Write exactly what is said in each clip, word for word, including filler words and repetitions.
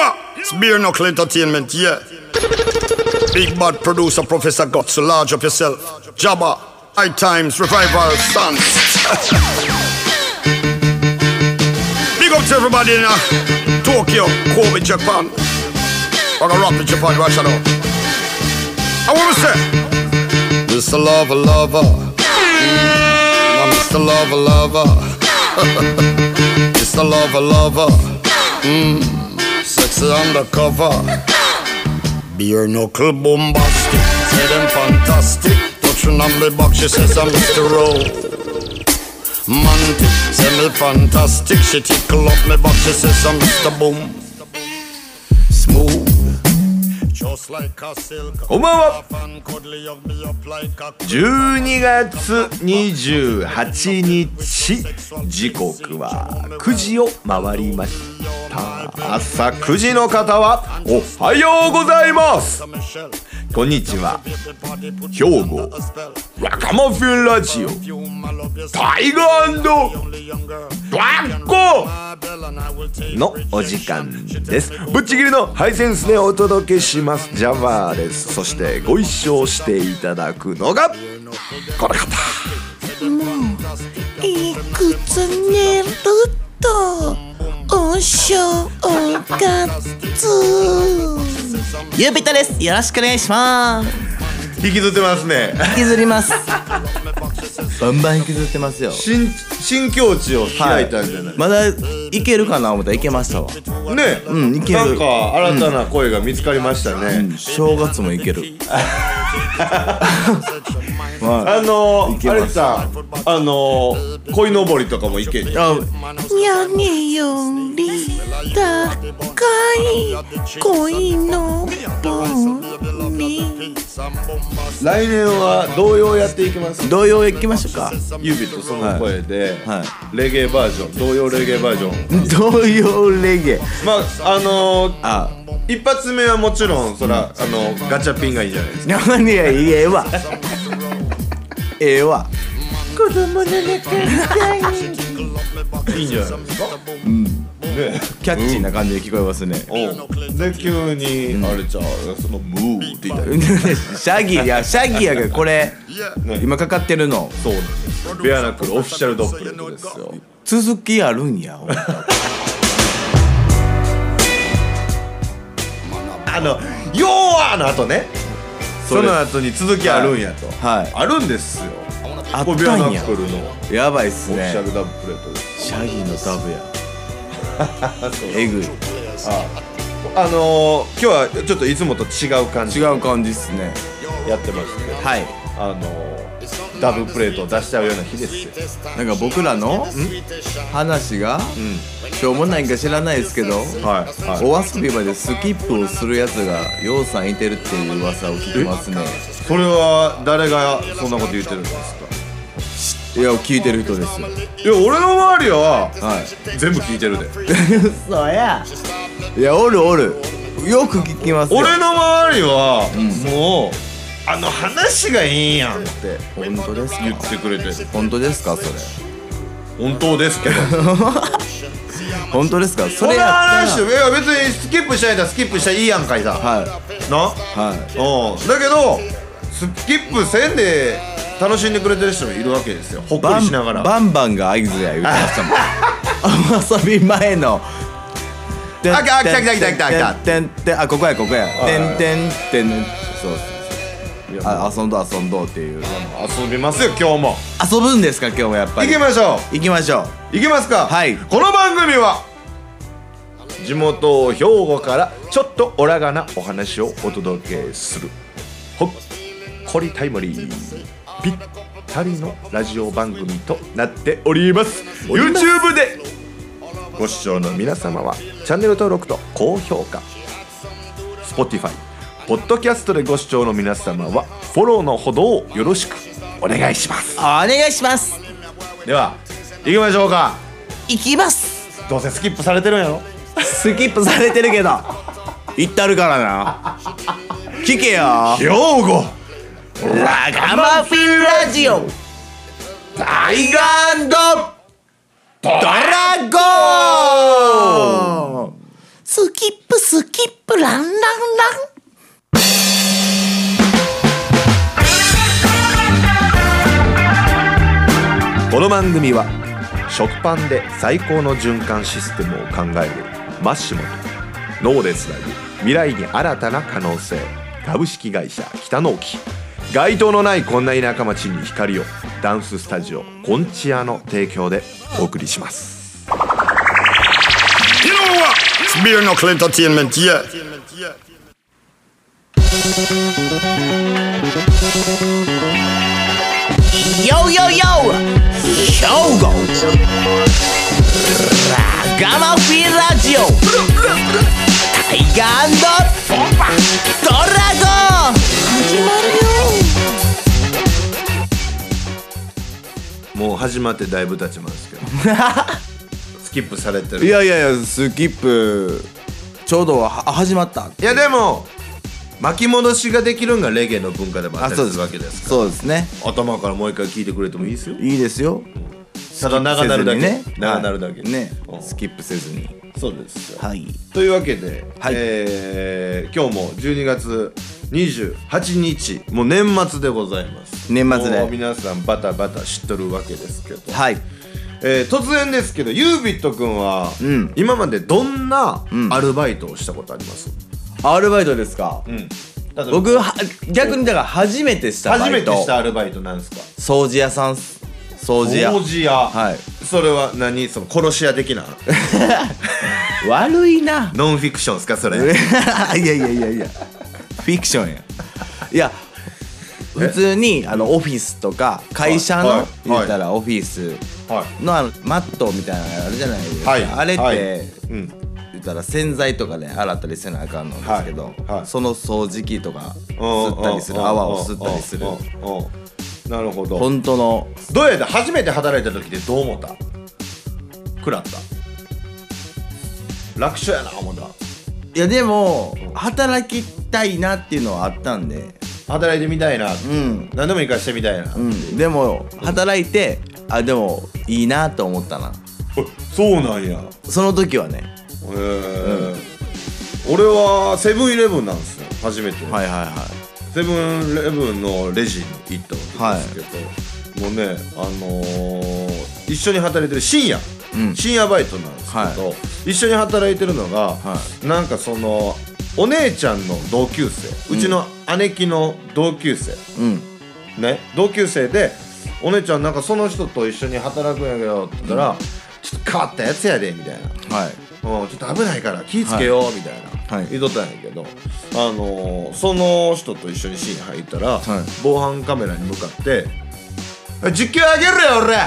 What? It's Bearknuckle Entertainment, yeah. Big bad producer, Professor Gotso, large up yourself. Jabber, High Times, Revival, Sons. Big up to everybody in uh, Tokyo, Kobe, Japan. I'm gonna rap in Japan, watch it out. I wanna say, Mister Lover, Lover. Mm, Mister Lover, Lover. Mister Lover, Lover. Mm. Sexy undercover. Bearknuckle bombastic. Say them fantastic. Touching on me back, she says I'm Mister Rowe. Mantic, say me fantastic. She tickle up me back, she says I'm Mister Boom. Smooth. こんばんは。じゅうにがつにじゅうはちにち、時刻はくじを回りました。朝くじの方はおはようございます、こんにちは。兵庫ワカマフィンラジオタイガー&ワッコのお時間です。ぶっちぎりのハイセンスでお届けします、ジャバーです。そしてご一緒していただくのがこの方。もういくつ寝るとお正月、ユービットです、よろしくお願いします。引きずってますね。引きずりますバンバン引きずってますよ。 新, 新境地を開いたんじゃない、はい、まだいけるかな思ったらいけましたわね。うん、いける。なんか新たな声が見つかりましたね、うんうん、正月もいけるあのー、あれさ、あのー、鯉のぼりとかもいける。あ、屋根より高い鯉のぼり。来年は童謡やっていきます。童謡いきましょうか。ユビとその声で、はいはい、レゲエバージョン、童謡レゲエバージョン、童謡レゲエ。まああのー、あ一発目はもちろんそら、あのー、ガチャピンがいいじゃないですか。何がいいえわええわ。子供の中いいんじゃないですか。うん、ね、キャッチーな感じで聞こえますね。うん、で急に、うん、あれちゃう、そのムーって言ったりシャギーやシャギーやけどこれ今かかってるの。そうなんです。ベアナックルオフィシャルドップレットですよ。続きあるんや。あのヨーアの後ね。その後に続きあるんやと、はいはい、あるんですよ。あったんや。ナックルのやばいっすね。オフィシャルダブプレートです。シャギーのダブやえぐい。あ、あのー、今日はちょっといつもと違う感じ、違う感じっすね。やってますけど、はい、あのー、ダブプレートを出しちゃうような日ですよ。なんか僕らの話が、うん、しょうもないか知らないですけど、はいはい、お遊び場でスキップをするやつがようさんいてるっていう噂を聞きますね。それは誰がそんなこと言ってるんですか。いや、聞いてる人ですよ。いや、俺の周りは、はい、全部聞いてるで。嘘や。いや、おるおる、よく聞きますよ。俺の周りは、うん、もうあの話がいいやんって本当ですか言ってくれてる。本当ですかそれ。本当ですけど本当ですかそれやったら。いや、別にスキップしないとスキップしたらいいやんかいさ、はい、な、はい、うん、だけどスキップせんで楽しんでくれてる人もいるわけですよ。ほっこりしながらバンバンが合図や言うてましたもん。遊び前のあ、来た来た来た来た来たてんてん、あ、ここやここやてんてんてん。そうそうそう、あ、遊んどう遊んどうっていう。遊びますよ今日も。遊ぶんですか今日も。やっぱり行きましょう行きましょう行きますか。はい、この番組は地元兵庫からちょっとオラがなお話をお届けするほっこりタイムリーぴったりのラジオ番組となっております。 YouTube でご視聴の皆様はチャンネル登録と高評価、 Spotify ポッドキャストでご視聴の皆様はフォローのほどをよろしくお願いします。お願いします。では行きましょうか。行きます。どうせスキップされてるんやろ。スキップされてるけど行ったるからな聞けよ。兵庫ラガマフィンラジオタイガー&ドラゴン。スキップスキップランランラン。この番組は食パンで最高の循環システムを考えるマッシモと脳でつなぐ未来に新たな可能性株式会社北の沖、街灯のないこんな田舎町に光を、ダンススタジオコンチアの提供でお送りします。 You know what? It's Bearknuckle Entertainment, yeah. Yo yo yo, Shogoラガマフィラジオタイガー&ドラゴン始まるよ。もう始まってだいぶ経ちますけどスキップされてる。いやいやいや、スキップちょうど始まった。いやでも巻き戻しができるのがレゲエの文化でもあったりするわけですから。そうですね。頭からもう一回聞いてくれてもいいですよ。いいですよ。ただ長なるだけ、ね、長なるだけ、はい、ね、スキップせずに。そうですよ、はい、というわけで、はい、えー、今日もじゅうにがつにじゅうはちにち、もう年末でございます。年末で皆さんバタバタ知っとるわけですけど、はい、えー、突然ですけど ユービット 君は、うん、今までどんなアルバイトをしたことあります、うん、アルバイトですか、うん、僕は逆にだから初めてしたバイト。初めてしたアルバイトなんですか。掃除屋さんす。掃除屋。掃除屋、はい、それは何、その殺し屋的な悪いな。ノンフィクションですかそれいやいやいやいやフィクションやいや普通にあのオフィスとか会社の言ったらオフィス の, あのマットみたいなのあるじゃないですか、はい、あれって、はい、うん、言ったら洗剤とかで洗ったりせなあかんのですけど、はいはい、その掃除機とか吸ったりする、泡を吸ったりする。なるほど。本当のどうやって初めて働いた時でどう思った？食らった、楽勝やな思った。いやでも働きたいなっていうのはあったんで、働いてみたいな、うん、何でも生かしてみたいな、うん、でも働いて、あ、でもいいなと思ったな。そうなんや。その時はね。へえ、うん、俺はセブンイレブンなんですよ初めて。はいはいはい。セブンイレブンのレジに行ったわけですけど、はい、もうね、あのー、一緒に働いてる深夜、うん、深夜バイトなんですけど、はい、一緒に働いてるのが、はい、なんかそのお姉ちゃんの同級生、うん、うちの姉貴の同級生、うん、ね、同級生でお姉ちゃんなんかその人と一緒に働くんやけどって言ったら、うん、ちょっと変わったやつやでみたいな、はい、うん、ちょっと危ないから気ぃつけよう、はい、みたいな。はい、言っとったんやけど、あのー、その人と一緒にシーン入ったら、はい、防犯カメラに向かって「じゅっキロあげるよ俺!」っ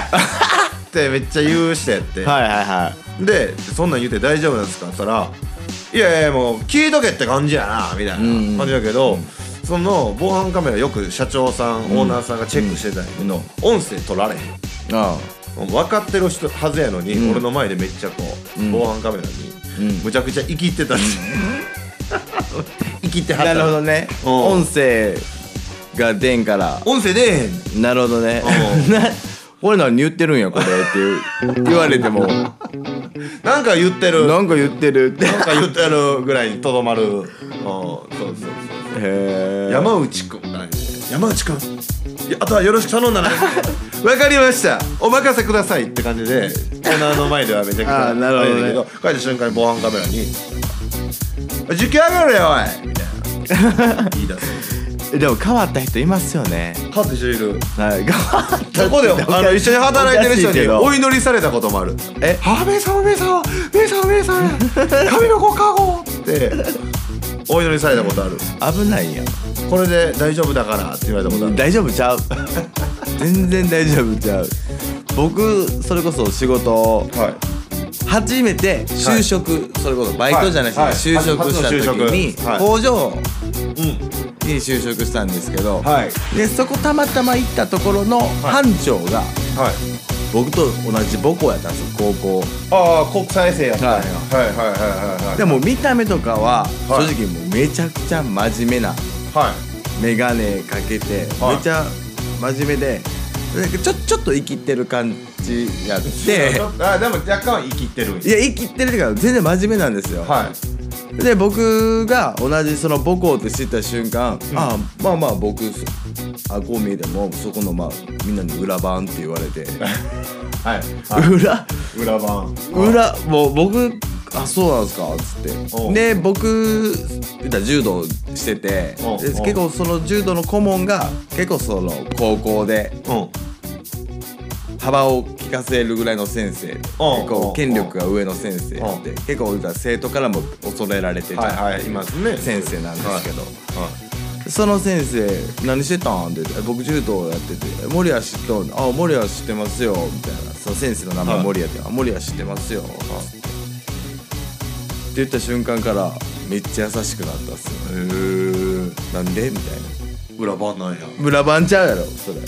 てめっちゃ言うしてやってはいはいはいで、そんなん言うて大丈夫なんですかって言ったら「いやいやもう聞いとけって感じやな」みたいな感じだけど、その防犯カメラよく社長さん、うん、オーナーさんがチェックしてたんやけど、うん、音声取られへん。ああ、分かってる人はずやのに、うん、俺の前でめっちゃこう、うん、防犯カメラにむちゃくちゃ生きってたし、生きってはった。なるほどね。音声が出んから音声出えへん。なるほどね俺何言ってるんやこれって言われてもなんか言ってるなんか言ってるってなんか言ってるぐらいにとどまるそうそうそう。へえ。山内くんなんで、山内くんあとはよろしく頼んだなわかりましたお任せくださいって感じでオーナーの前ではめちゃくちゃあれだけど、帰った瞬間に防犯カメラに「受験上がるよおい!」みたいな言い出すでも変わった人いますよね。変わった人いる。はい、変わった人。そこであの一緒に働いてる人にお祈りされたこともある。え、あ、めいさんめいさんめいさんめいさん神のご加護ってお祈りされたことある。危ないやん。これで大丈夫だからって言われたことある。大丈夫ちゃう全然大丈夫ちゃう。僕それこそ仕事、はい、初めて就職、はい、それこそバイトじゃなくて就職した時に、はい、工場に就職したんですけど、はい、でそこたまたま行ったところの班長が、はいはい、僕と同じ母校やったんですよ、高校。ああ、国際生やったんや。はいはいはいはいはい。でも見た目とかは正直もうめちゃくちゃ真面目な、はい、メガネかけて、はい、めちゃ真面目でちょ、ちょっと生きてる感じやって。あ、でも若干は生きてる。いや、生きてるっていうか全然真面目なんですよ。はい。で僕が同じその母校って知った瞬間、うん、ああまあまあ僕あこう見えてもそこのまあみんなに裏番って言われてはい、はい、裏裏番裏もう僕あそうなんですかっつってで僕柔道してて結構その柔道の顧問が結構その高校で幅を利かせるぐらいの先生で結構権力が上の先生で結構生徒からも恐れられてる、はいはい、いますね先生なんですけど、はい、その先生何してたんって僕柔道やってて森谷知っとんあ森谷知ってますよみたいなその先生の名前森谷って、はい、森谷知ってますよって言った瞬間からめっちゃ優しくなったっすよね。へーなんでみたいな裏番なんや裏番ちゃうやろそれ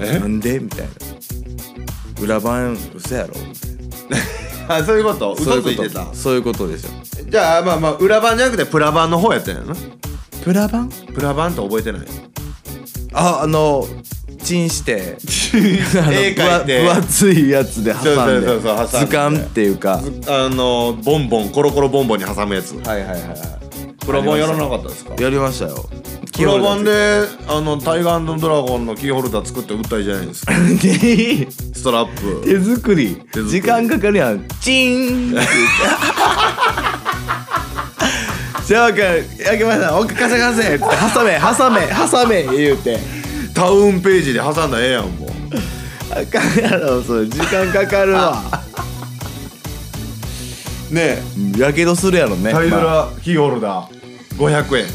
えなんでみたいな裏番嘘やろあそういうこと嘘ついてたそういうことでしょじゃあまあまあ裏番じゃなくてプラ番の方やったんやなプラ番プラ番って覚えてないああのチンして絵描いて分厚いやつで挟んで図鑑っていうかあのボンボンコロコロボンボンに挟むやつはいはいはいプラ番やらなかったですかやりましたよプラ版であのタイガー&ドラゴンのキーホルダー作って売ったりじゃないですかストラップ手作り、 手作り時間かかるやんチーンじゃあ開けましたおっかせかせ挟め挟め挟め言うてタウンページで挟んだらええやんもうあかんやろそれ時間かかるわねえやけどするやろねタイドラキーホルダーごひゃくえん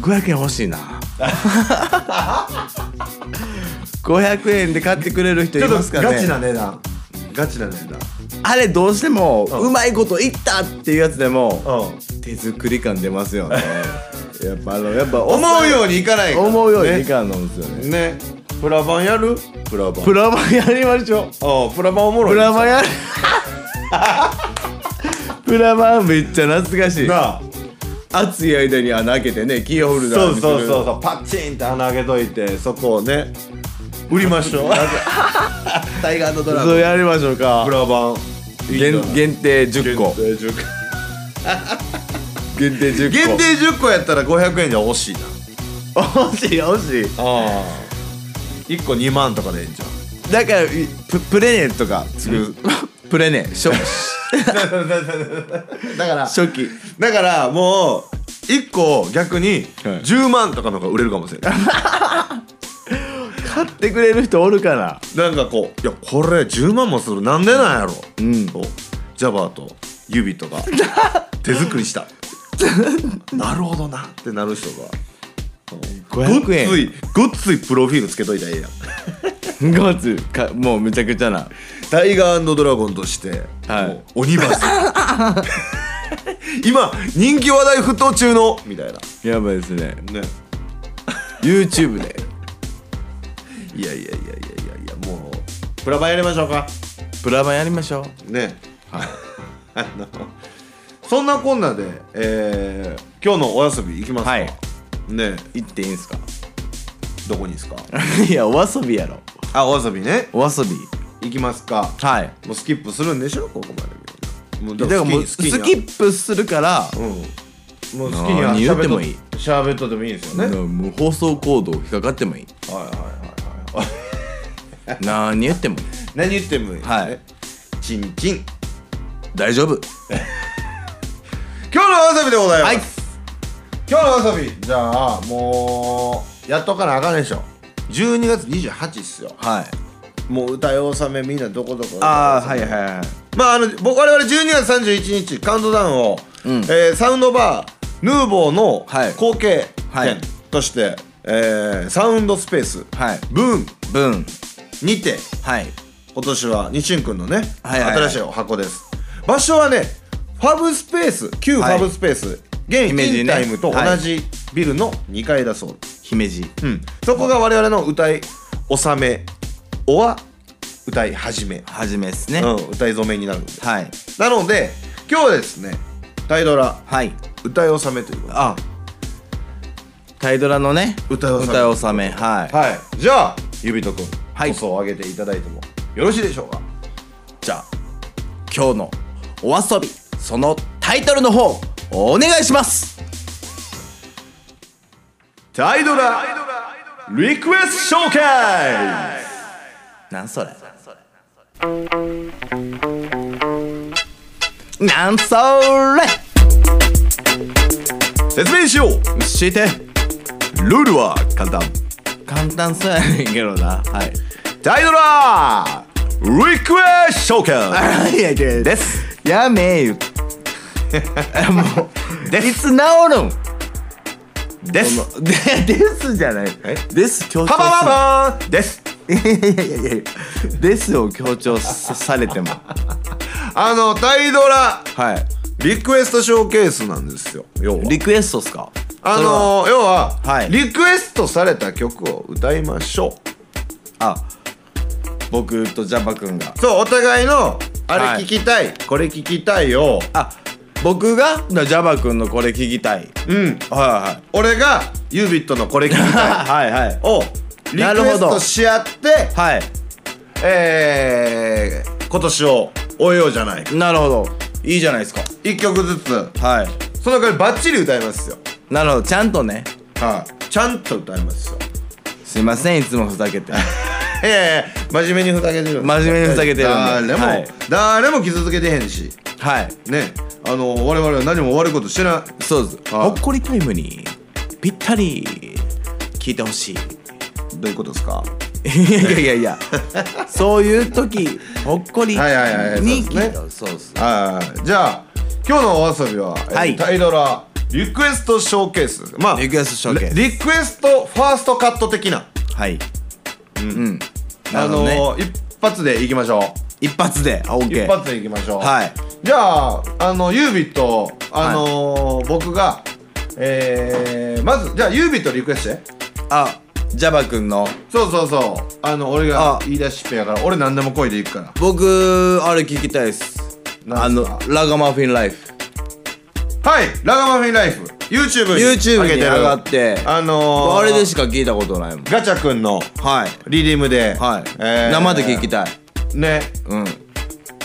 ごひゃくえん欲しいなごひゃくえんで買ってくれる人いますかねちょっとガチな値段ガチな値段あれどうしても、うん、うまいこといったっていうやつでも、うん、手作り感出ますよねやっぱあのやっぱ思うようにいかないから思うようにいかんのですよねねプラバンやるプラバンプラバンやりましょうあプラバンおもろいプラバンやるプラバンめっちゃ懐かしいなあ熱い間に穴開けてねキーホルダーにするそうそうそうそうパチンって穴開けといてそこをね売りましょうタイガー&ドラゴンそうやりましょうかプラ版限定じゅっこ限定じゅっこ限定じゅっこ限定じゅっこやったらごひゃくえんじゃ惜しいな惜しい惜しいあいっこにまんとかでええんちゃうだから プ, プレネとか作るプレネショだから初期だからもういっこ逆にじゅうまんとかの方が売れるかもしれない買ってくれる人おるかななんかこういやこれじゅうまんもするなんでなんやろ、うん、とジャバーとユービットとか手作りしたなるほどなってなる人がごひゃくえんごっついごっついプロフィールつけといたらええやんごつかもうめちゃくちゃなタイガー&ドラゴンとして、はい、もう鬼バス今人気話題沸騰中のみたいなやばいですねね YouTube でいやいやいやいやいやもうプラバンやりましょうかプラバンやりましょうねはいあのそんなこんなで、えー、今日のお遊び行きますかはいね行っていいんすかどこにですかいやお遊びやろあお遊びねお遊び行きますかはいもうスキップするんでしょここまでもうだからもうスキップするから、うん、もう好きにはしゃべっといいしゃべっとでもいいですよねもう放送コードを引っかかってもいいはいはいはいはい何言ってもいい何言ってもいいはいチンチン大丈夫今日の遊びでございます、はい、今日の遊びじゃあもうやっとかなあかんでしょじゅうにがつにじゅうはちっすよはいもう歌い納めみんなどこどこああはいはいはいまああの僕我々じゅうにがつさんじゅういちにちカウントダウンを、うんえー、サウンドバーヌーボーの後継店として、はいはいえー、サウンドスペース、はい、ブーンブーンにて、はい、今年はにしゅんくんのね、はいはいはい、新しいお箱です場所はねファブスペース旧ファブスペース、はい、現イメージ、ね、タイムと同じビルのにかいだそうです、はい姫路、うん、そこが我々の歌い納めおは歌い始め始めですね、うん、歌い初めになるんです、はい、なので今日はですねタイドラ、はい、歌い納めということであタイドラのね歌い納め、歌い納めはい、はい、じゃあゆびとくん放送を上げていただいてもよろしいでしょうかじゃあ今日のお遊びそのタイタイトルの方お願いします。タイドラリクエスト紹介。なんそれなんそれ、説明しようしてルールは簡単簡単そうやねんけどな、はい、タイドラリクエスト紹介いやいやです、やめよもうでいつ治るんですでですじゃないです強調パパパパーですいやいやいやいやですを強調されてもあのタイドラ、はい、リクエストショーケースなんですよ。要はリクエストっすか、あの要は、はい、リクエストされた曲を歌いましょう。あ、僕とジャバくんがそうお互いのあれ聞きたい、はい、これ聞きたいよ。あ、僕がジャバ君のこれ聞きたい、うん、はいはい、俺が ユービット のこれ聞きたいはい、はい、をリクエストし合って、はい、えー、今年を終えようじゃない。なるほど、いいじゃないですか。いっきょくずつ、はい、その代わりバッチリ歌いますよ。なるほど、ちゃんとね、はい、ちゃんと歌いますよ。すいません、いつもふざけていやいや、真面目にふざけてる、真面目にふざけてるんで、誰も、はい、誰も傷つけてへんし、はいね、あの我々は何も悪いことしてない。そうです。ほっこりタイムにぴったり聞いてほしい。どういうことですかいやいやいやそういう時ほっこりに聞いてほしい。そうですね。じゃあ今日のお遊びは、はい、えー、タイドラリクエストショーケース、まあリクエストショーケース、リクエストファーストカット的な、はい、うんうん、あのー、なるほどね、一発でいきましょう。一発で、あ、オッケー、一発でいきましょう。はい、じゃあ、あの、ユービット と、あのー、はい、僕が、えー、まず、じゃあ、ユービット とリクエストして。あ、ジャバくんの。そうそうそう。あの、俺が言い出しっぺやから、俺何でも声でいくから。僕、あれ聞きたいっす。あの、ラガマフィンライフ。はい、ラガマフィンライフ。YouTube に上げてる。YouTube に上がって、あのー、あれでしか聞いたことないもん。ガチャくんの、はい、リリームで、はい、えー、生で聞きたい。ね、うん。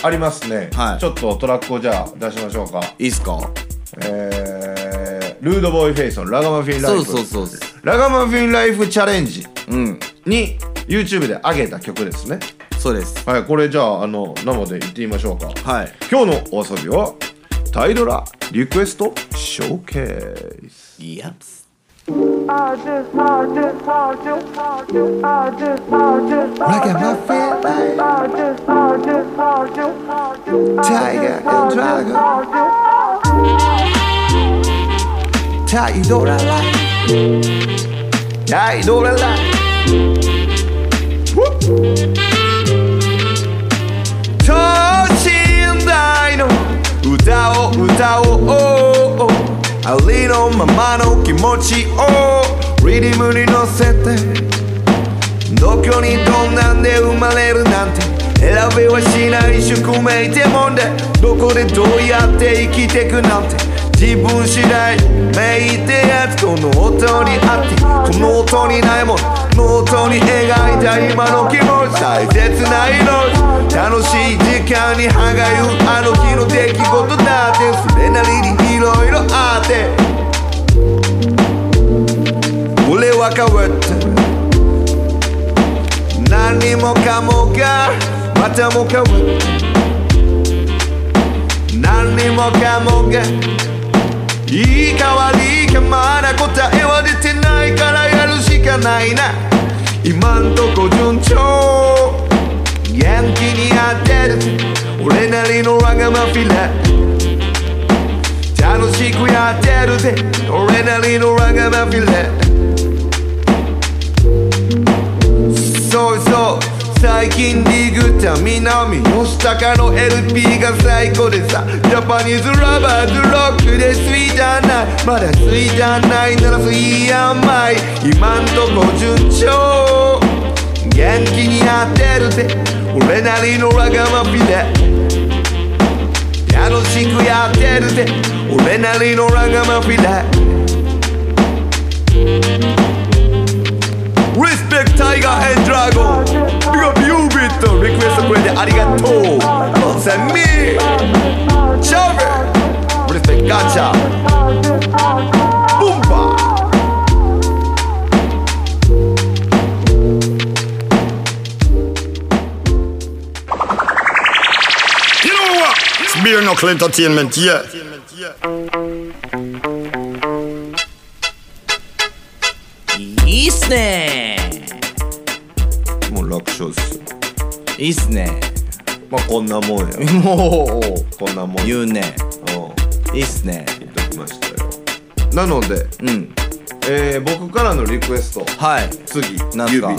ありますね、はい、ちょっとトラックをじゃあ出しましょうか。いいっすか。えー、ルードボーイフェイソンラガマフィンライフ、そうそうそう、ラガマフィンライフチャレンジに YouTube で上げた曲ですね。そうです。はい、これじゃあ、あの生で言ってみましょうか。はい、今日のお遊びはタイドラリクエストショーケース。いやっ、I just, I just, I just, I just, I just, I just, I got my feelings. I just, I just, I just, I just, Tiger and Dragon. Taidora life. Taidora life. Woo. 等身大の歌を歌おう。ありのままの気持ちをリリムに乗せて、どこにどんなんで生まれるなんて選べはしない宿命でもんで、どこでどうやって生きてくなんて自分次第めいてやつ、この音にあってこの音にないもの、ノートに描いた今の気持ち、大切な命、楽しい時間に歯がゆうあの日の出来事だって、それなりに色々あって、俺は変わった、何もかもがまたも変わった、何もかもがいい代わりか、まだ答えは出てないからやるしかないな、今んとこ順調、元気にやってる俺なりのラガマフィラ、楽しくやってるぜ俺なりのラガマフィレ、そうそう、最近リーグタ南吉高の エルピー が最高でさ、ジャパニーズラバーズロックでスイートアナイ、まだスイートアナイならスイートマイ、今んとこ順調、元気にやってるぜ俺なりのラガマフィレ、楽しくやってるぜ俺なりのラガマフィラ、リスペクトタイガー&ドラゴン、ビッグビュービットリクエストくれてありがとう、まさにジャブ、リスガチャブンバー You know what? It's Bearknuckle Entertainment, yeah.いいっすねー。もう楽勝っすよ。いいっすねー。まあこんなもんやもうこんなもん言うね。いいっすね。言っときましたよ。なので、うん、えー、僕からのリクエスト、はい、次U-ビッ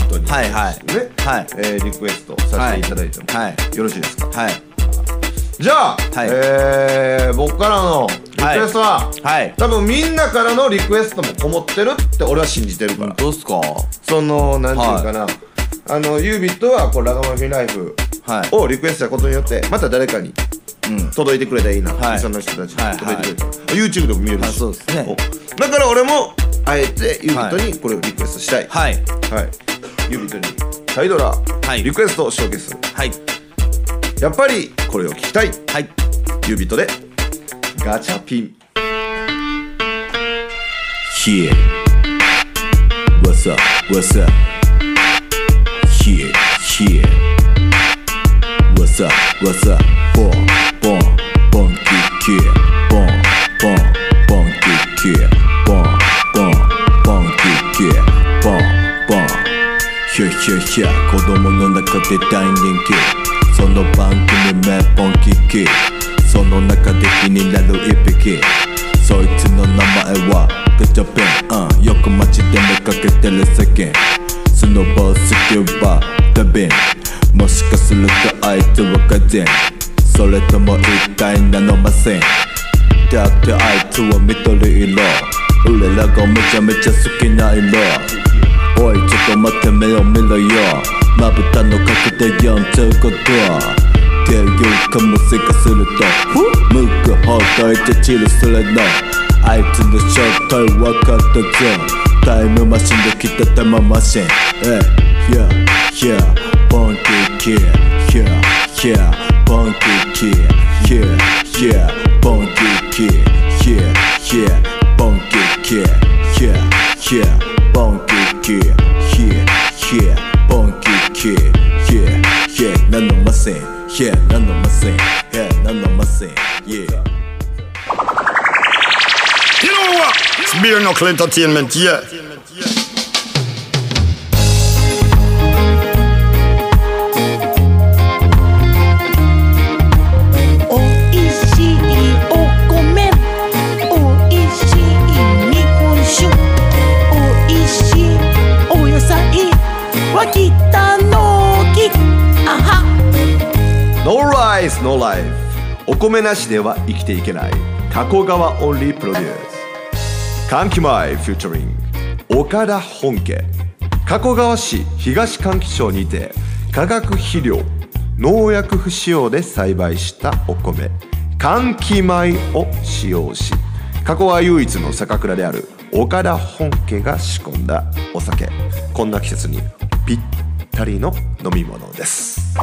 トに、はいはいね、はい、えー、リクエストさせていただいても、はい、よろしいですか？はい。じゃあ、はい、えー、僕からのリクエストは、はいはい、多分みんなからのリクエストもこもってるって俺は信じてるから。どうすか？そのなんていうかな、はい、あのU-ビットはこうラガマフィンライフをリクエストしたことによってまた誰かに。うん、届いてくれたらいいな、はい、その人たちに届いてくれたら、はいはい、YouTube でも見えるし、そうですね、だから俺もあえてU-ビットにこれをリクエストしたい、はいはい、U-ビットにタイドラ、はい、リクエストをショーケース、はい、やっぱりこれを聞きたい、はい、U-ビットでガチャピン Here What's up What's up Here Here What's up What's up FourBon, bon, kick, bon, bon, bon, kick, bon, bon, bon, kick, bon, bon. Here, here, here. 子供の中で大人気。その番組名ポンキキ。その中で気になる一匹。そいつの名前はガチャピン。よく街で見かけてる世間。スノボースキューバーダビン。もしかするとあいつはガゼン。それとも一体なのません。だってあいつは緑色。俺らがめちゃめちゃ好きな色。おいちょっと待って目を見ろよ。まぶたの角度よんじゅうごど。っていうかもしかすると向く方向いてチルするの。あいつの正体わかったぞ。タイムマシンで来たタイムマシン。えいやいやボンキーキーいやいやBonky kid, yeah, yeah, bonky kid, yeah, yeah, bonky kid, yeah, yeah, bonky kid, yeah, yeah, bonky kid, yeah, yeah, 何のません、yeah, 何のません、yeah, 何のません、yeah. You know what? It's Bearknuckle Entertainment, yeah.No life お米なしでは生きていけない加古川オンリープロデュース歓喜前フューチャリング岡田本家加古川市東歓喜町にて化学肥料農薬不使用で栽培したお米歓喜米を使用し加古川唯一の酒蔵である岡田本家が仕込んだお酒こんな季節にぴったりの飲み物です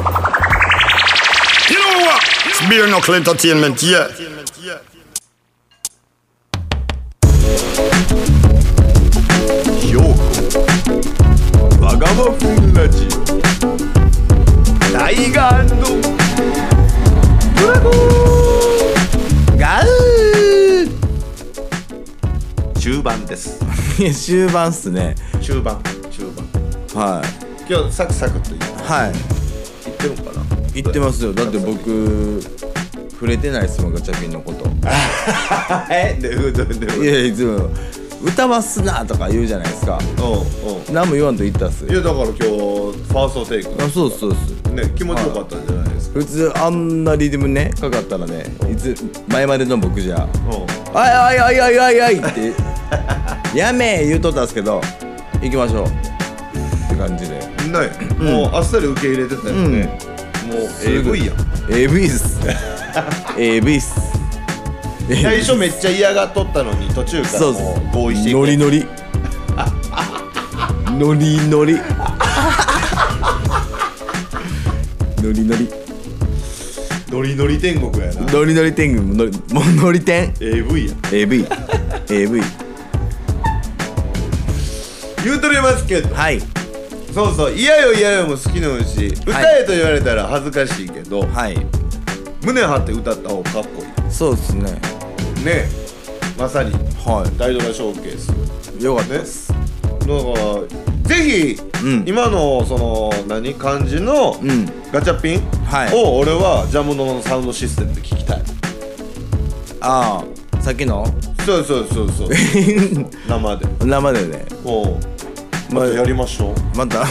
Bearknuckle Entertainment, yeah. Yoko, わがまふんラジオ、タイガー&ドラゴンガー。中盤です。いや終盤っすね。中盤、中盤。はい。今日サクサクと言う。はい。言ってるのかな。言ってますよ。だって僕触れてないですもんガチャピンのこと。えでうどうどう。いやいつも歌ますなとか言うじゃないですか。うんうん。何も言わんと言ったっすよ。いやだから今日ファーストテイク。あそうそうそう。ね気持ちよかったんじゃないですか。普通あんなリズムねかかったらねいつ前までの僕じゃ。うん。あいあいあいあいあいってやめ言うとったんですけど行きましょうって感じで。ない。もうあっさり受け入れてたよね。もう エーブイ やん エーブイ っすエーブイ っす最初めっちゃ嫌がっとったのに途中からもう合意していくノリノリノリノリノリノリノノリノリ天国やな。ノリノリ天国、ノリもうノリ天 エーブイ や エーブイ エーブイ 言うとりますけど、はい、そうそう、嫌よ嫌よも好きなうち、歌えと言われたら恥ずかしいけど、はい、胸張って歌った方がかっこいい。そうですね。ねえ、まさに、はい、大ドラショーケースよかったです。だからぜひ、うん、今のその何感じのガチャピンを俺はジャムのサウンドシステムで聞きたい。ああ、さっきの？そうそうそうそう生で生でね。おう、またやりましょう。また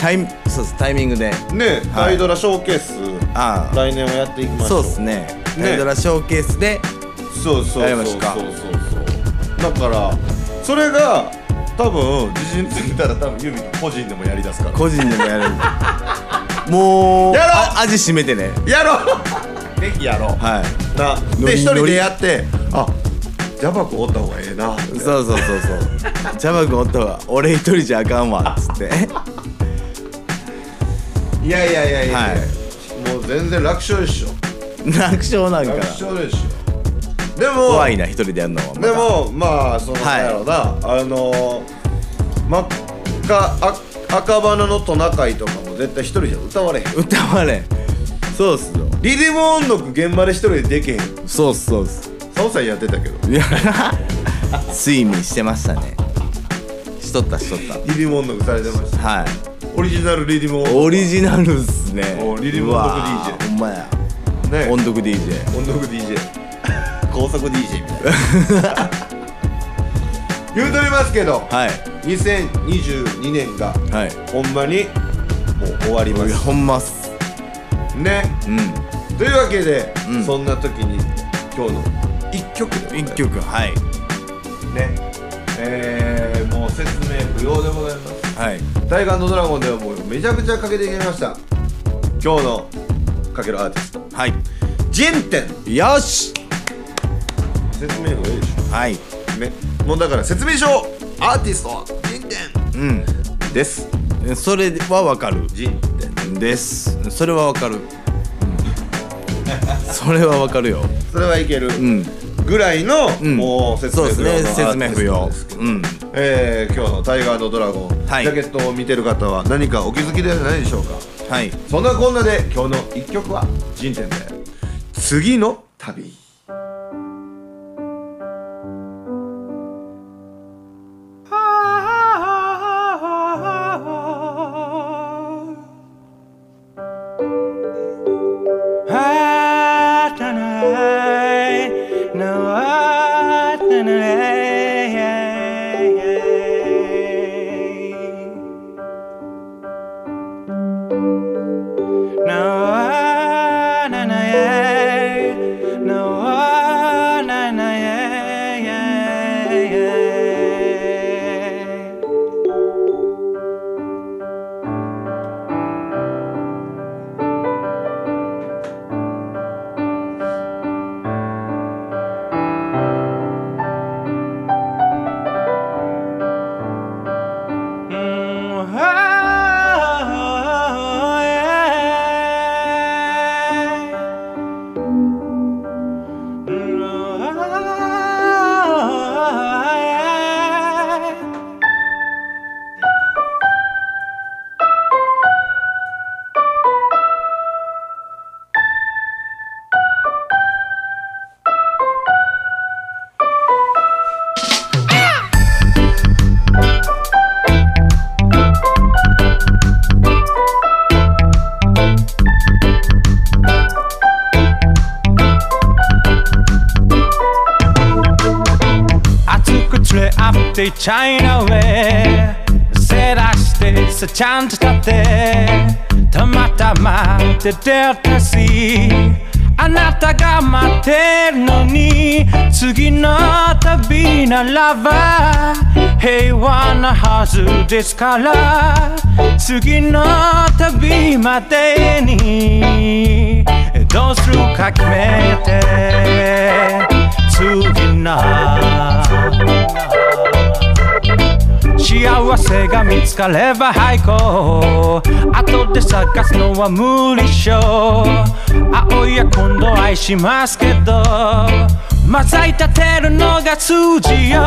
タイミ、そうです、タイミングでね、はい、タイドラショーケース、ああ、来年はやっていきましょう。そうですね、タイドラショーケースで、ね、そうそうそうそうそう、やりましょうか。だからそれが多分自信ついたら多分ユミ個人でもやりだすから、個人でもやるんだもうやろう、味しめてね、やろうぜひやろう、はいな、で、一人でやって、あ、ジャバ君おった方がええな。そうそうそうそうジャバ君おった方が俺一人じゃあかんわっつっていやいやいやいや、はい、もう全然楽勝でしょ。楽勝なんかな。楽勝でしょ。でも怖いな、一人でやるのは。でもまあそのなんやろな、はい、あのー、真っ赤あ赤花のトナカイとかも絶対一人じゃ歌われへん。歌われん。そうっすよ。リズム音楽現場で一人でできへん。そうっすそうっす。さんさいやってたけど。いや睡眠してましたね。しとったしとった。リズム音楽されてました。はい。オリジナルリズム音楽。オリジナルっすね。リズム音楽 ディージェー。ほんまや。ね。音読 ディージェー。音読 ディージェー。高速 ディージェー みたいな。言うとりますけど。はい。にせんにじゅうにねんが、はい、ほんまにもう終わります。ほんます。ね。うん。というわけで、うん、そんな時に今日のいっきょくで一曲、はいね、えー、もう説明不要でございます。はい、大河のドラゴンではもうめちゃくちゃかけていきました。今日のかけるアーティスト、はい、ジンテン。よし、説明がいいでしょ。はいね、もうだから説明書、アーティストはジンテン、うん、です。それはわかる。ジンテンです。それはわかるそれはわかるよ。それはいける、うんぐらいの、うん、もう説明不要のアーティストですけど、うん、えー、今日のタイガー&ドラゴン、はい、ジャケットを見てる方は何かお気づきではないでしょうか。はい、そんなこんなで今日のいっきょくはジンテンで次の旅。チャイナウェイせらしてさ、ちゃんと立ってたまたま出てたし、あなたが待ってるのに次の旅ならば平和なはずですから、次の旅までにどうするか決めて、次の幸せが見見つかれば廃校、後で探すのは無理っしょ。青いや今度愛しますけど、まざい立てるのが筋よ。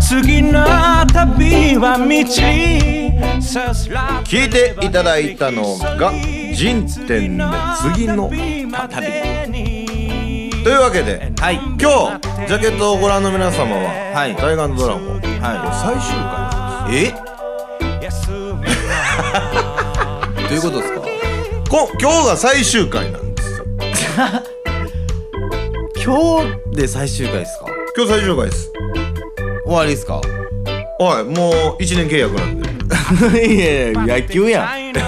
次の旅は道。聞いていただいたのが人天で次の旅というわけで、はい、今日ジャケットをご覧の皆様は、はい、タイガー&ドラゴン、はい、最終回です。え？どういうことですか？こ今日が最終回なんですよ。今日で最終回ですか？今日最終回です。終わりですか？はい、もういちねん契約なんで。いやいや野球やん。野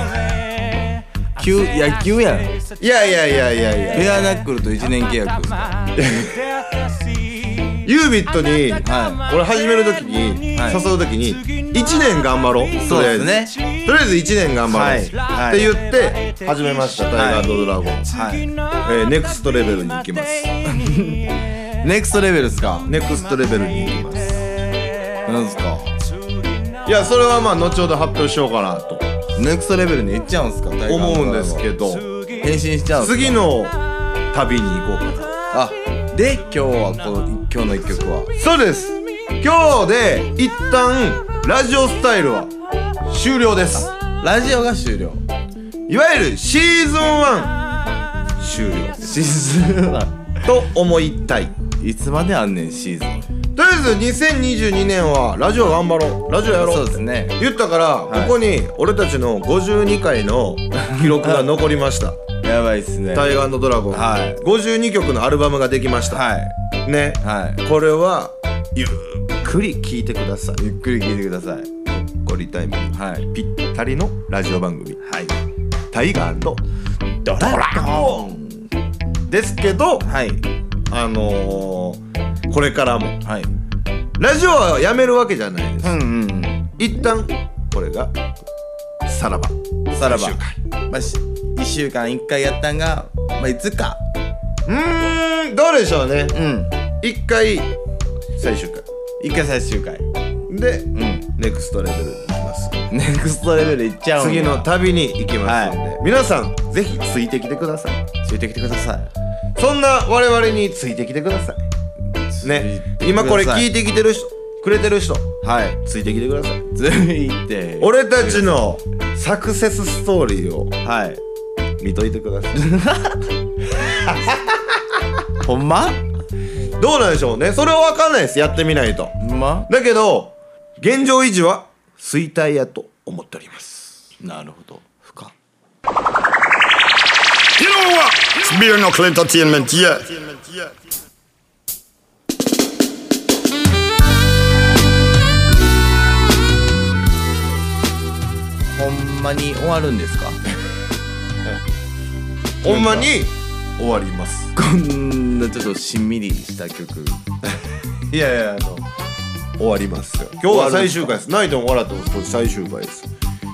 球やん。いやいやいやいやいや、ベアナックルといちねん契約ですか？ユービット に、はい、これ始めるときに、はい、誘うときにいちねん頑張ろう、そうですね、とりあえずいちねん頑張ろう、はいはい、って言って始めました、はい、タイガー&ドラゴン、はいえー、ネクストレベルに行きます。ネクストレベルですか？ネクストレベルに行きます。なんですか？いや、それはまあ後ほど発表しようかなと。ネクストレベルに行っちゃうんすか？思うんですけど、変身しちゃうんすか？次の旅に行こうかな。あ、で、今日はこの今日の一曲はそうです。今日で一旦ラジオスタイルは終了です。ラジオが終了、いわゆるシーズンワン終了。シーズンワンと思いたい。いつまであんねんシーズン。とりあえずにせんにじゅうにねんはラジオ頑張ろう、ラジオやろうってそうです、ね、言ったから、はい、ここに俺たちのごじゅうにかいの記録が残りました。やばいっすね。タイガー&ドラゴン、はい、ごじゅうにきょくのアルバムができました、はい、ね、はい、これはゆっくり聴いてください。ゆっくり聴いてください。ゴリタイムに、はい、ぴったりのラジオ番組、はい、タイガー&ドラゴンですけど、はい、あのーこれからも、はい、ラジオはやめるわけじゃないです、うんうんうん、一旦これがさらばさらばいっしゅうかん、まあ、いっしゅうかんいっかいやったんが、まあ、いつかうーんどうでしょうね、うん、いっかい最終回いっかい最終回で、うん、ネクストレベルに行きます。ネクストレベル行っちゃうんや。次の旅に行きますので、はい、皆さんぜひついてきてください。ついてきてください。そんな我々についてきてくださいね、今これ聞いてきてる人くれてる人、はい、ついてきてください。ついて俺たちのサクセスストーリーを、はい、見といてください。ほんま？どうなんでしょうね、それは分かんないです、やってみないと。ほんま？だけど現状維持は衰退やと思っております。なるほど。深っ。 You know what? It's Bearknuckle Entertainment, yeah.ほんまに終わるんですか？ほんまに終わります。こんなちょっとしんみりした曲。いやいや、あの終わりますよ。今日は最終回です。ナイトも笑ってます。これ最終回です。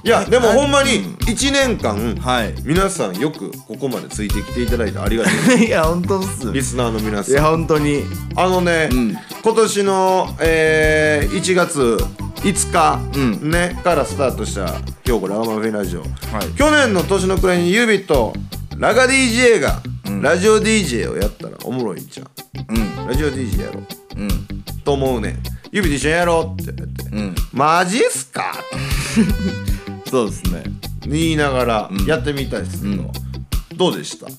いやでもほんまにいちねんかん、はい、皆さんよくここまでついてきていただいてありがとうございます。いや本当っす。リスナーの皆さん、いや本当にあのね、うん、今年の、えー、いちがついつか、うん、ねからスタートした今日これラガマフィンラジオ、はい、去年の年の暮れに ユービット とラガ ディージェー が、うん、ラジオ ディージェー をやったらおもろいんちゃう、うん、ラジオ ディージェー やろう、うん、と思うねん。 ユービット 一緒にやろうって言って、うん、マジっすか。そうですね、言いながらやってみたいですけど、うん、どうでした？い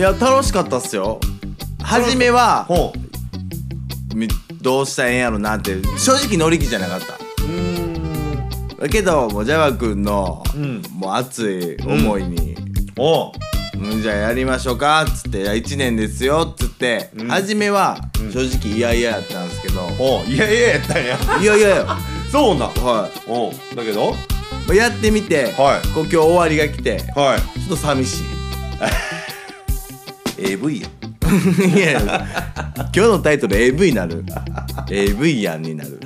や楽しかったっすよ。初めはどうしたらええんやろなって正直乗り気じゃなかった。うーんだけどもうジャバくんの、うん、もう熱い思いに、うん、うん、じゃあやりましょうかっつって、いちねんですよっつって、うん、初めは正直いやいややったんですけど、うん、いやいややったんや。いやいやや。そうなん、はい、おうだけどやってみて、はい、こう今日終わりが来て、はい、ちょっと寂しい。エーブイ やん。いや今日のタイトル エーブイ なる。エーブイ やんになる。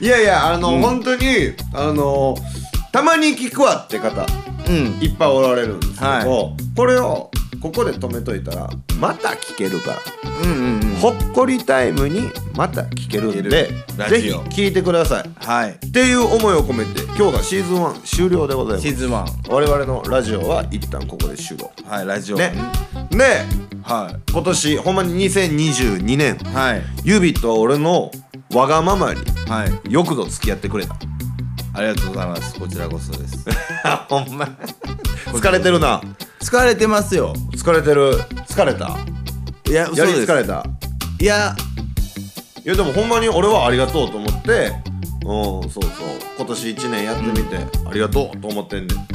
いやいやあの、うん、本当にあのたまに聞くわって方、うん、いっぱいおられるんですけど、はい、これをここで止めといたらまた聞けるから、うんうんうん、ほっこりタイムにまた聞けるんでぜひ聞いてください、はい、っていう思いを込めて今日がシーズンワン終了でございます。シーズンワン我々のラジオは一旦ここで終了、はいラジオねで、はい、今年ほんまににせんにじゅうにねん、はい、ユービットは俺のわがままに、はい、よくぞ付き合ってくれた。ありがとうございます。こちらこそです。ほんま疲れてるな。疲れてますよ。疲れてる。疲れた。いや、やり疲れた。いやいやでもほんまに俺はありがとうと思ってうんそうそう今年いちねんやってみて、うん、ありがとうと思ってんねん、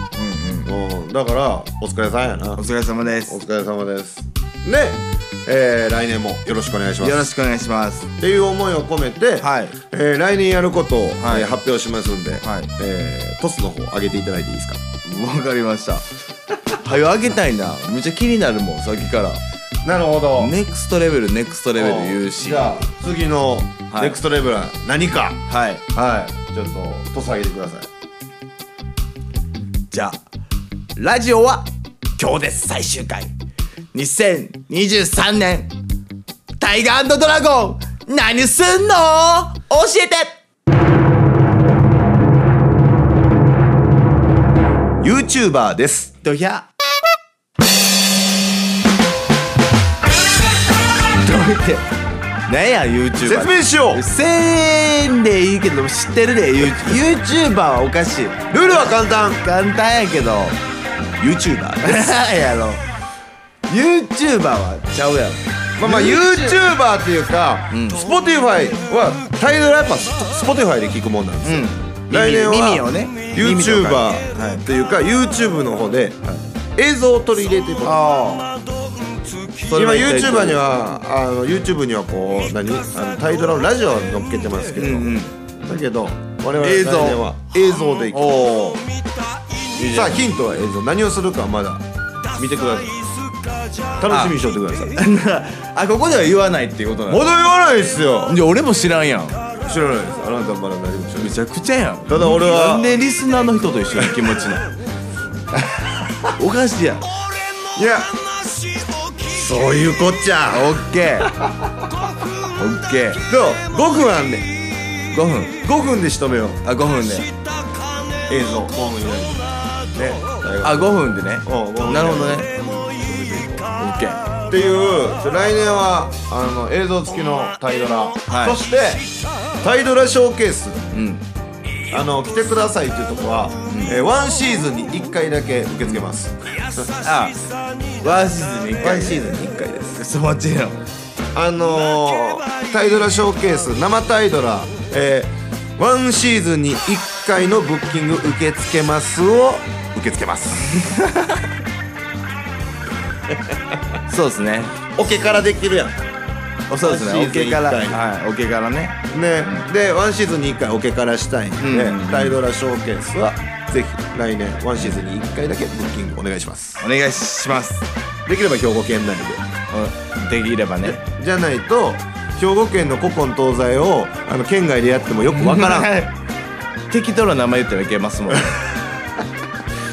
うんうんうん、だからお疲れさんやな。お疲れ様です。お疲れ様ですで、えー、来年もよろしくお願いします。よろしくお願いしますっていう思いを込めて、はいえー、来年やることを、はいえー、発表しますんで、はいえー、トスの方上げていただいていいですか。わかりました。はよ上げたいな。めっちゃ気になるもんさっきから。なるほど。ネクストレベルネクストレベル言うしじゃあ次のネクストレベルは何かはいはいちょっとトス上げてください。じゃあラジオは今日です。最終回にせんにじゅうさんねんタイガー&ドラゴン何すんの教えて。 YouTuber です。ドヒャどうやって何や YouTuber 説明しよう。せんえんでいいけど知ってるで YouTuber はおかしい。ルールは簡単簡単やけど YouTuber ですやろ。YouTuber はちゃうやろ。まあまあ YouTuber っていうか、うん、Spotify はタイトルはやっぱ Spotify で聞くもんなんですよ、うん、来年は耳をね YouTuber っていうか YouTube の方で映像を取り入れていく。あ今 YouTuber にはあの YouTube にはこう何あのタイトルのラジオを載っけてますけど、うんうん、だけど我々来年は映像でいく。さあヒントは映像。何をするかまだ見てください。楽しみにしとってください。 あ, あ、ここでは言わないっていうことなの。まだ言わないっすよ。じゃあ俺も知らんやん。知らないです。あなたまだ何も知らん。めちゃくちゃやん。ただ俺はなんでリスナーの人と一緒に気持ちなおかしいやん。いやそういうこっちゃ。オッケーオッケー。どうごふんあんねん。ごふんごふんで仕留めよう。あ、ごふんで映像ごふん以内ね。あ、ごふんでね。なるほどね。っていう来年はあの映像付きのタイドラ、はい、そしてタイドラショーケース、うん、あの来てくださいっていうところは、うんえー、ワンシーズンにいっかいだけ受け付けます、うん、ああワンシーズンにいっかいワンシーズンにいっかいです。そうもちろんあのー、タイドラショーケース生タイドラ、えー、ワンシーズンにいっかいのブッキング受け付けますを受け付けますそうですね。オケからできるやん。そうですね。オケから、はい、オケからね。ね、うん、でワンシーズンにいっかいオケからしたいんで、うんうん、タイドラショーケースはぜひ来年ワンシーズンにいっかいだけブッキングお願いします。お願いします。できれば兵庫県内で。うん、できればね。じゃないと兵庫県の古今東西をあの県外でやってもよくわからん。適当な名前言ったらいけますもん。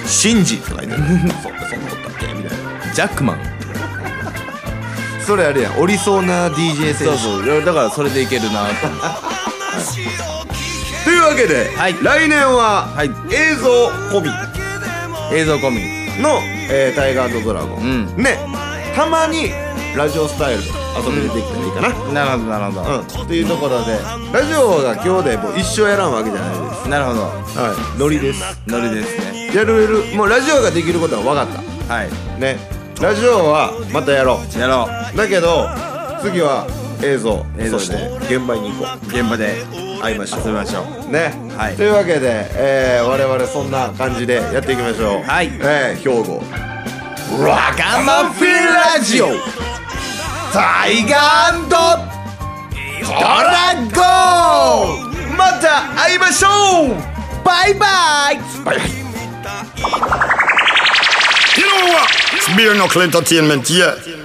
シンジとか言ってる。そ, そんなことだっけみたいな。ジャックマン。それあれやん、おりそうな ディージェー 選手。そうそう、だからそれでいけるなと、はい、というわけで、はい、来年は、はい、映像込み映像込みの、えー、タイガー&ドラゴン、うん、ね、たまにラジオスタイルで遊びにできたらいいかな、うん、なるほどなるほど、うん、というところでラジオが今日でもう一生やらんわけじゃないです。なるほど、はい、ノリですノリですね。やれる、もうラジオができることは分かった、はい、ね。ラジオはまたやろうやろう。だけど次は映像、映像そして現場に行こう。現場で会いましょう、遊びましょうね、はい、というわけで、えー、我々そんな感じでやっていきましょう。はい、えー、兵庫わがまふぃラジオタイガー&ドラゴンまた会いましょう。バイバイバイバイ。You know what? It's Bearknuckle Entertainment, yeah.